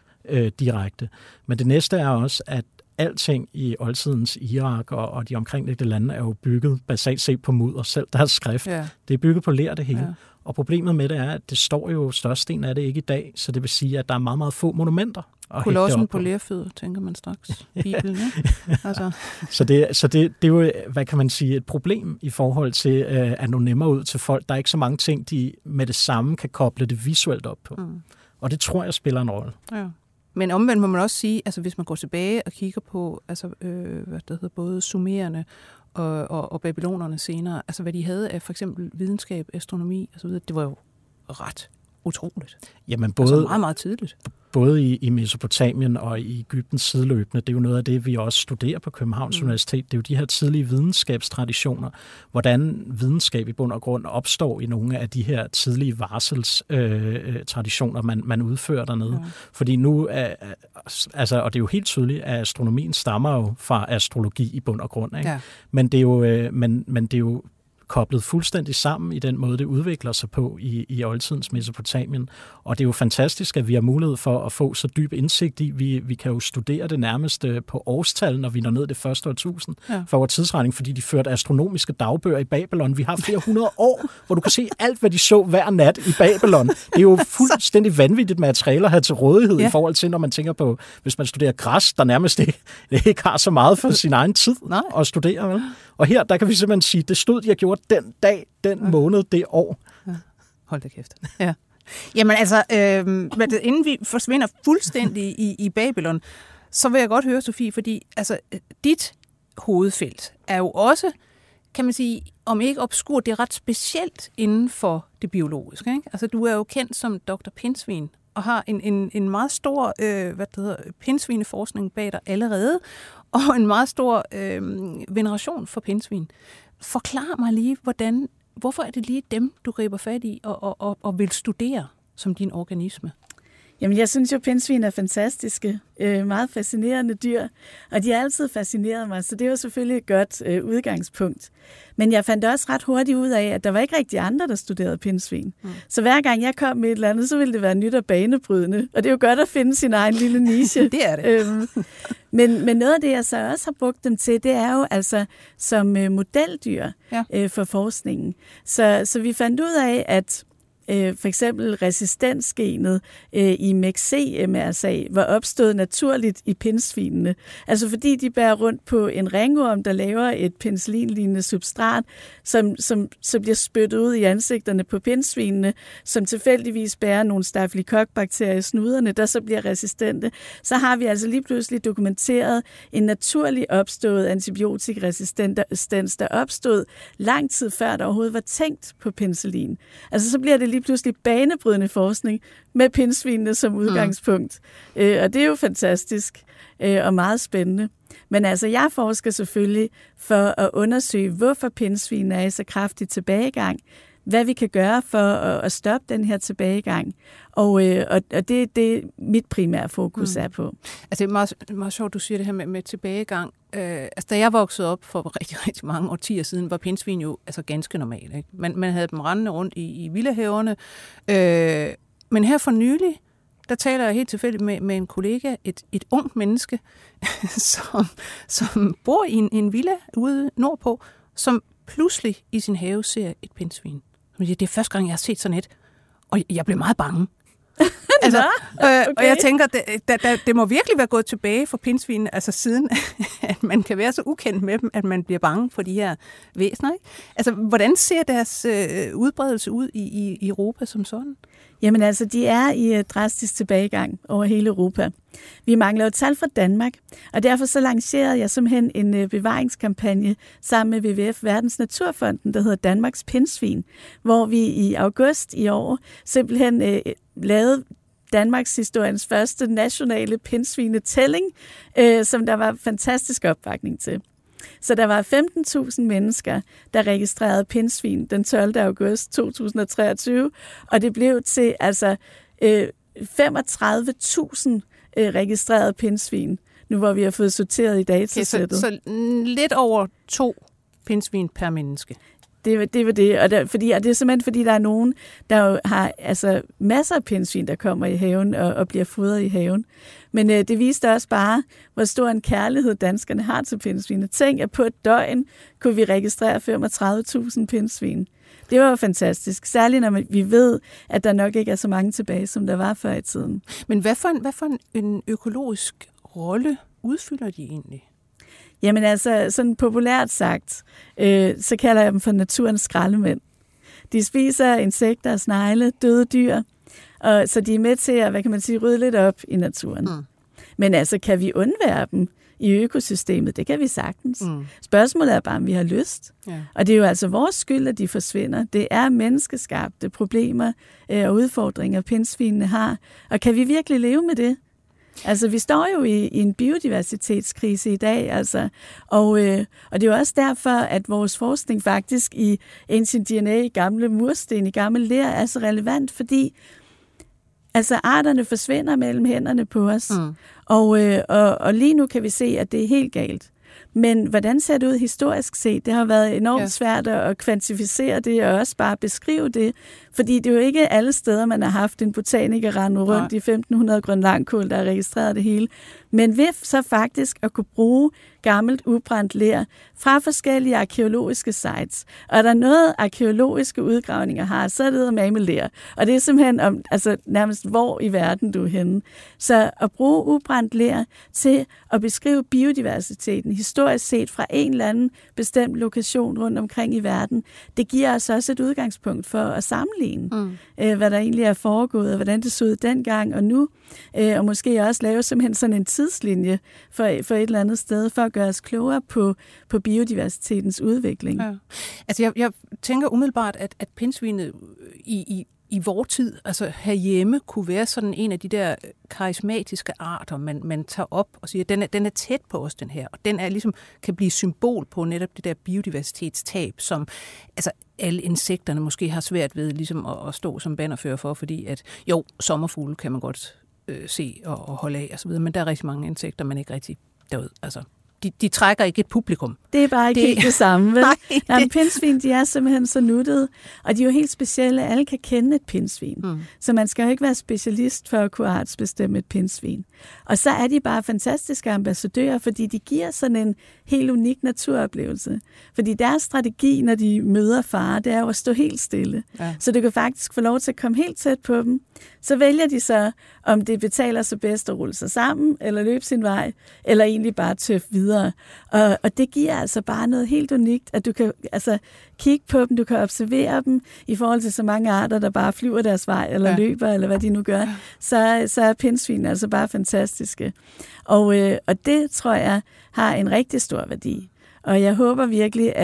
direkte. Men det næste er også, at alting i oldtidens Irak og de omkringliggende lande er jo bygget basalt set på mudder, selv deres skrift. Ja. Det er bygget på ler det hele. Ja. Og problemet med det er, at det står jo størstedelen af det ikke i dag, så det vil sige, at der er meget, meget få monumenter. Kolossen på lerfødder, tænker man straks. Bibelen, ikke? Altså. Så det er jo, hvad kan man sige, et problem i forhold til at nå nemmere ud til folk. Der er ikke så mange ting, de med det samme kan koble det visuelt op på. Mm. Og det tror jeg spiller en rolle. Ja. Men omvendt må man også sige, altså hvis man går tilbage og kigger på, altså både sumererne og babylonerne senere, altså hvad de havde af for eksempel videnskab, astronomi og så videre, det var jo ret utroligt. Jamen både altså meget, meget tidligt. Både i Mesopotamien og i Egyptens sideløbende, det er jo noget af det, vi også studerer på Københavns Universitet. Det er jo de her tidlige videnskabstraditioner, hvordan videnskab i bund og grund opstår i nogle af de her tidlige varselstraditioner, man udfører dernede. Ja. Fordi nu, og det er jo helt tydeligt, at astronomien stammer jo fra astrologi i bund og grund. Ikke? Ja. Men det er jo koblet fuldstændig sammen i den måde, det udvikler sig på i oldtidens Mesopotamien. Og det er jo fantastisk, at vi har mulighed for at få så dyb indsigt i. Vi kan jo studere det nærmest på årstal, når vi når ned det første årtusind for vores tidsregning, fordi de førte astronomiske dagbøger i Babylon. Vi har flere hundrede år, hvor du kan se alt, hvad de så hver nat i Babylon. Det er jo fuldstændig vanvittigt materiale at have til rådighed i forhold til, når man tænker på, hvis man studerer græs, der nærmest ikke har så meget for sin egen tid at studere. Vel? Og her, der kan vi simpelthen sige, det stod, de har gjort den dag, den måned, det år. Ja. Hold da kæft. Ja. Jamen altså, inden vi forsvinder fuldstændig i Babylon, så vil jeg godt høre, Sofie, fordi altså, dit hovedfelt er jo også, kan man sige, om ikke obskur, det er ret specielt inden for det biologiske. Ikke? Altså, du er jo kendt som Dr. Pindsvin, og har en meget stor pindsvineforskning bag dig allerede, og en meget stor veneration for pindsvin. Forklar mig lige, hvorfor er det lige dem, du griber fat i og vil studere som din organisme? Jamen, jeg synes jo, at pindsvin er fantastiske, meget fascinerende dyr, og de har altid fascineret mig, så det var selvfølgelig et godt udgangspunkt. Men jeg fandt også ret hurtigt ud af, at der var ikke rigtig andre, der studerede pindsvin. Mm. Så hver gang jeg kom med et eller andet, så ville det være nyt og banebrydende, og det er jo godt at finde sin egen lille niche. Det er det. Men noget af det, jeg så også har brugt dem til, det er jo altså som modeldyr for forskningen. Så vi fandt ud af, at for eksempel resistensgenet i MEC-MRSA var opstået naturligt i pindsvinene. Altså fordi de bærer rundt på en ringorm, der laver et penicillinlignende substrat, som bliver spyttet ud i ansigterne på pindsvinene, som tilfældigvis bærer nogle staphylococcus-bakterier i snuderne, der så bliver resistente. Så har vi altså lige pludselig dokumenteret en naturlig opstået antibiotikaresistens, der opstod lang tid før, der overhovedet var tænkt på penicillin. Altså så bliver det lige pludselig banebrydende forskning med pindsvinene som udgangspunkt. Og det er jo fantastisk og meget spændende. Men altså, jeg forsker selvfølgelig for at undersøge, hvorfor pindsvinene er i så kraftig tilbagegang, hvad vi kan gøre for at stoppe den her tilbagegang. Og det er det, mit primære fokus er på. Altså, det er meget, meget sjovt, du siger det her med tilbagegang. Altså, da jeg voksede op for rigtig, rigtig mange årtier siden, var pindsvin jo altså ganske normalt. Ikke? Man havde dem rendende rundt i villahaverne. Men her for nylig, der taler jeg helt tilfældigt med en kollega, et ungt menneske, som bor i en villa ude nordpå, som pludselig i sin have ser et pindsvin. Det er første gang, jeg har set sådan et, og jeg blev meget bange. Altså, okay. Og jeg tænker, det må virkelig være gået tilbage for pindsvinene, altså siden, at man kan være så ukendt med dem, at man bliver bange for de her væsener. Ikke? Altså, hvordan ser deres udbredelse ud i Europa som sådan? Jamen altså, de er i drastisk tilbagegang over hele Europa. Vi mangler jo tal fra Danmark, og derfor så lancerede jeg simpelthen en bevaringskampagne sammen med WWF, Verdens Naturfonden, der hedder Danmarks Pindsvin, hvor vi i august i år simpelthen lavede Danmarks historiens første nationale pindsvinetælling, som der var fantastisk opbakning til. Så der var 15.000 mennesker, der registrerede pindsvin den 12. august 2023, og det blev til altså 35.000 registrerede pindsvin, nu hvor vi har fået sorteret i datasættet. Okay, så lidt over 2 pindsvin per menneske. Det var det. Og det er simpelthen, fordi der er nogen, der har altså masser af pindsvin, der kommer i haven og bliver fodret i haven. Men det viste også bare, hvor stor en kærlighed danskerne har til pindsvin. Tænk, at på et døgn kunne vi registrere 35.000 pindsvin. Det var jo fantastisk, særligt når vi ved, at der nok ikke er så mange tilbage, som der var før i tiden. Men hvad for en økologisk rolle udfylder de egentlig? Jamen altså, sådan populært sagt, så kalder jeg dem for naturens skraldemænd. De spiser insekter, snegle, døde dyr, og så de er med til at, rydde lidt op i naturen. Mm. Men altså, kan vi undvære dem i økosystemet? Det kan vi sagtens. Mm. Spørgsmålet er bare, om vi har lyst. Ja. Og det er jo altså vores skyld, at de forsvinder. Det er menneskeskabte problemer og udfordringer, pindsvinene har. Og kan vi virkelig leve med det? Altså, vi står jo i en biodiversitetskrise i dag, altså, og det er jo også derfor, at vores forskning faktisk i ancient DNA, i gamle mursten, i gamle ler, er så relevant, fordi altså, arterne forsvinder mellem hænderne på os, og lige nu kan vi se, at det er helt galt. Men hvordan ser det ud historisk set? Det har været enormt svært at kvantificere det og også bare beskrive det, fordi det er jo ikke alle steder, man har haft en botaniker rende rundt i 1500 grønlangkål, der har registreret det hele. Men ved så faktisk at kunne bruge gammelt ubrændt ler fra forskellige arkeologiske sites, og der er noget arkeologiske udgravninger har, så er det med ler. Og det er simpelthen om, altså nærmest hvor i verden du er henne. Så at bruge ubrændt ler til at beskrive biodiversiteten historisk set fra en eller anden bestemt lokation rundt omkring i verden, det giver os også et udgangspunkt for at sammenligne, hvad der egentlig er foregået, og hvordan det så ud dengang og nu, og måske også lave simpelthen sådan en tidslinje for et eller andet sted, for at gøre os klogere på biodiversitetens udvikling. Ja. Altså jeg tænker umiddelbart, at pindsvinet i vor tid, altså herhjemme, kunne være sådan en af de der karismatiske arter, man tager op og siger, den er tæt på os, den her, og den er ligesom, kan blive symbol på netop det der biodiversitetstab, som altså alle insekterne måske har svært ved ligesom at stå som bannerfører for, fordi at jo, sommerfugle kan man godt se og holde af og så videre, men der er rigtig mange insekter, man ikke rigtig derud, altså. De trækker ikke et publikum. Det er bare ikke helt det samme, vel? Nej, pindsvin, de er simpelthen så nuttede, og de er jo helt specielle. Alle kan kende et pindsvin, så man skal jo ikke være specialist for at kunne artsbestemme et pindsvin. Og så er de bare fantastiske ambassadører, fordi de giver sådan en helt unik naturoplevelse. Fordi deres strategi, når de møder fare, det er jo at stå helt stille. Ja. Så du kan faktisk få lov til at komme helt tæt på dem. Så vælger de så, om det betaler sig bedst at rulle sig sammen, eller løbe sin vej, eller egentlig bare tøffe videre. Og det giver altså bare noget helt unikt, at du kan altså kigge på dem, du kan observere dem i forhold til så mange arter, der bare flyver deres vej, eller løber, eller hvad de nu gør. Så er pindsvin altså bare fantastiske. Og det, tror jeg, har en rigtig stor værdi. Og jeg håber virkelig,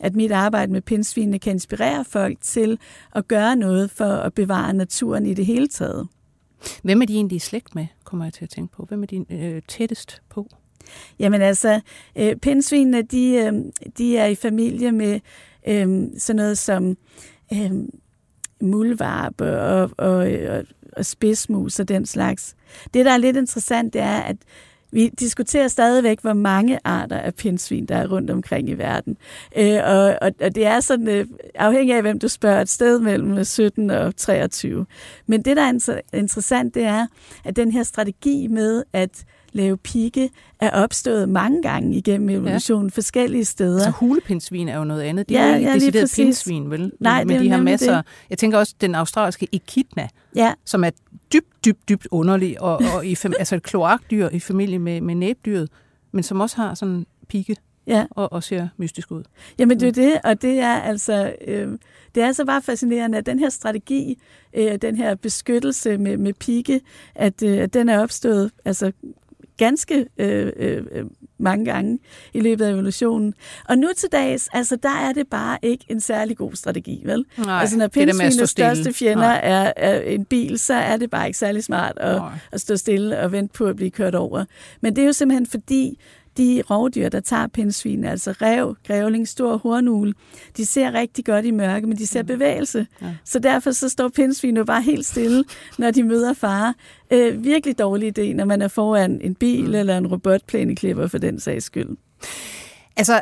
at mit arbejde med pindsvinene kan inspirere folk til at gøre noget for at bevare naturen i det hele taget. Hvem er de egentlig i slægt med, kommer jeg til at tænke på? Hvem er de tættest på? Jamen altså, pindsvinene, de er i familie med sådan noget som muldvarpe og spidsmus og den slags. Det, der er lidt interessant, det er, at vi diskuterer stadigvæk, hvor mange arter af pindsvin, der er rundt omkring i verden. Og det er sådan, afhængig af hvem du spørger, et sted mellem 17 og 23. Men det, der er interessant, det er, at den her strategi med, at lave pigge, er opstået mange gange igennem evolutionen, forskellige steder. Så hulepindsvin er jo noget andet. Det er ikke decideret pindsvin, vel? Nej, men de har masser. Det. Jeg tænker også den australske echidna, som er dybt underlig, og i altså et kloakdyr i familie med næbdyret, men som også har sådan pigge. Ja. Og ser mystisk ud. Jamen det er det, og det er altså bare fascinerende, at den her strategi, den her beskyttelse med pigge, at den er opstået altså ganske mange gange i løbet af evolutionen. Og nu til dags, altså der er det bare ikke en særlig god strategi, vel? Nej, altså når pindsvinets største fjender er en bil, så er det bare ikke særlig smart at stå stille og vente på at blive kørt over. Men det er jo simpelthen fordi, de rovdyr, der tager pindsvin, altså ræv, grævling, stor hornugle, de ser rigtig godt i mørke, men de ser bevægelse. Ja. Så derfor så står pindsvin jo bare helt stille, når de møder fare. Virkelig dårlig idé, når man er foran en bil eller en robotplæneklipper for den sags skyld. Altså,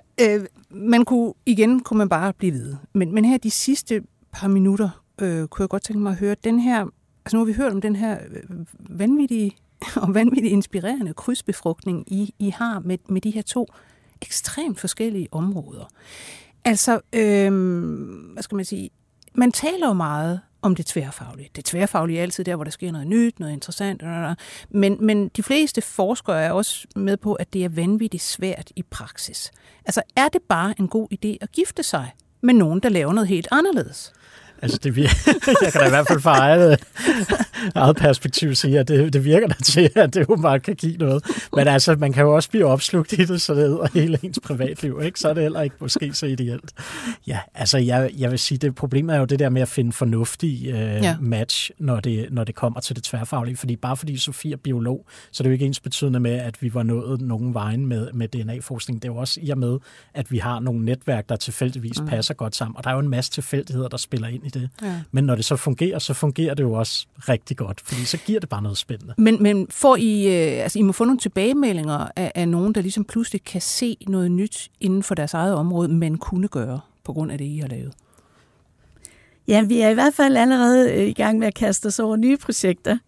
man kunne bare blive ved. Men her de sidste par minutter, kunne jeg godt tænke mig at høre den her, altså nu har vi hørt om den her vanvittige og vanvittigt inspirerende krydsbefrugtning, I har med de her to ekstremt forskellige områder. Altså, hvad skal man sige? Man taler jo meget om det tværfaglige. Det tværfaglige er altid der, hvor der sker noget nyt, noget interessant, men de fleste forskere er også med på, at det er vanvittigt svært i praksis. Altså, er det bare en god idé at gifte sig med nogen, der laver noget helt anderledes? Altså, jeg kan da i hvert fald fra eget perspektiv sige, at det virker da til, at det jo bare kan give noget. Men altså, man kan jo også blive opslugt i det, så det hedder hele ens privatliv, ikke? Så er det heller ikke måske så ideelt. Ja, altså, jeg vil sige, det problemet er jo det der med at finde fornuftig match, når det kommer til det tværfaglige. Fordi bare fordi Sofie er biolog, så er det jo ikke ens betydende med, at vi var nået nogen vejen med DNA-forskning. Det er jo også i og med, at vi har nogle netværk, der tilfældigvis passer godt sammen. Og der er jo en masse tilfældigheder, der spiller ind i det. Ja. Men når det så fungerer det jo også rigtig godt, fordi så giver det bare noget spændende. Men får I, altså I må få nogle tilbagemeldinger af nogen, der ligesom pludselig kan se noget nyt inden for deres eget område, man kunne gøre på grund af det, I har lavet? Ja, vi er i hvert fald allerede i gang med at kaste os over nye projekter.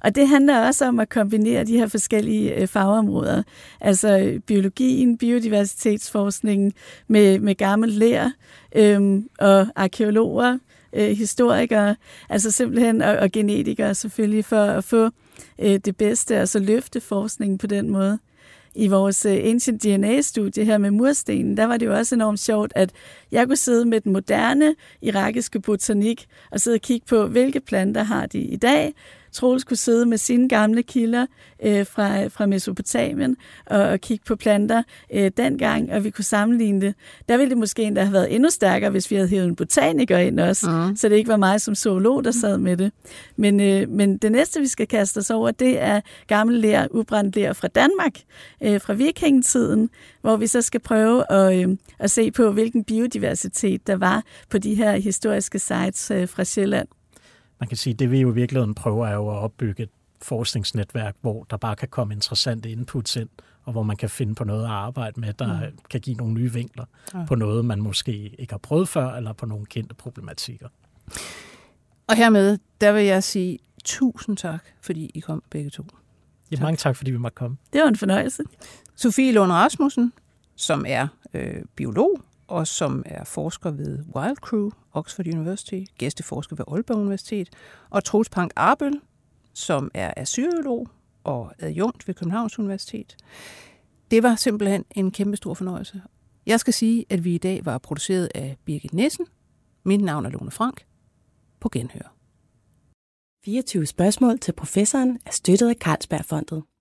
Og det handler også om at kombinere de her forskellige fagområder. Altså biologien, biodiversitetsforskningen med gammel ler og arkeologer, historikere, altså simpelthen og genetikere selvfølgelig for at få det bedste og så løfte forskningen på den måde. i vores Ancient DNA-studie her med murstenen, der var det jo også enormt sjovt, at jeg kunne sidde med den moderne irakiske botanik og sidde og kigge på, hvilke planter har de i dag. Troels kunne sidde med sine gamle kilder fra Mesopotamien og kigge på planter dengang, og vi kunne sammenligne det. Der ville det måske endda have været endnu stærkere, hvis vi havde hævet en botaniker ind også, så det ikke var mig som zoolog, der sad med det. Men det næste, vi skal kaste os over, det er gammel ler, ubrændt ler fra Danmark, fra vikingetiden, hvor vi så skal prøve at se på, hvilken biodiversitet der var på de her historiske sites fra Sjælland. Man kan sige, at det vi jo i virkeligheden prøver er jo at opbygge et forskningsnetværk, hvor der bare kan komme interessante inputs ind, og hvor man kan finde på noget at arbejde med, der kan give nogle nye vinkler på noget, man måske ikke har prøvet før, eller på nogle kendte problematikker. Og hermed, der vil jeg sige tusind tak, fordi I kom begge to. Ja, mange tak, fordi vi måtte komme. Det var en fornøjelse. Sofie Lund Rasmussen, som er biolog, og som er forsker ved WildCRU, Oxford University, gæsteforsker ved Aalborg Universitet, og Troels Pank Arbøll, som er assyriolog og adjunkt ved Københavns Universitet. Det var simpelthen en kæmpe stor fornøjelse. Jeg skal sige, at vi i dag var produceret af Birgit Nissen. Mit navn er Lone Frank. På genhør. 24 spørgsmål til professoren er støttet af Carlsbergfondet.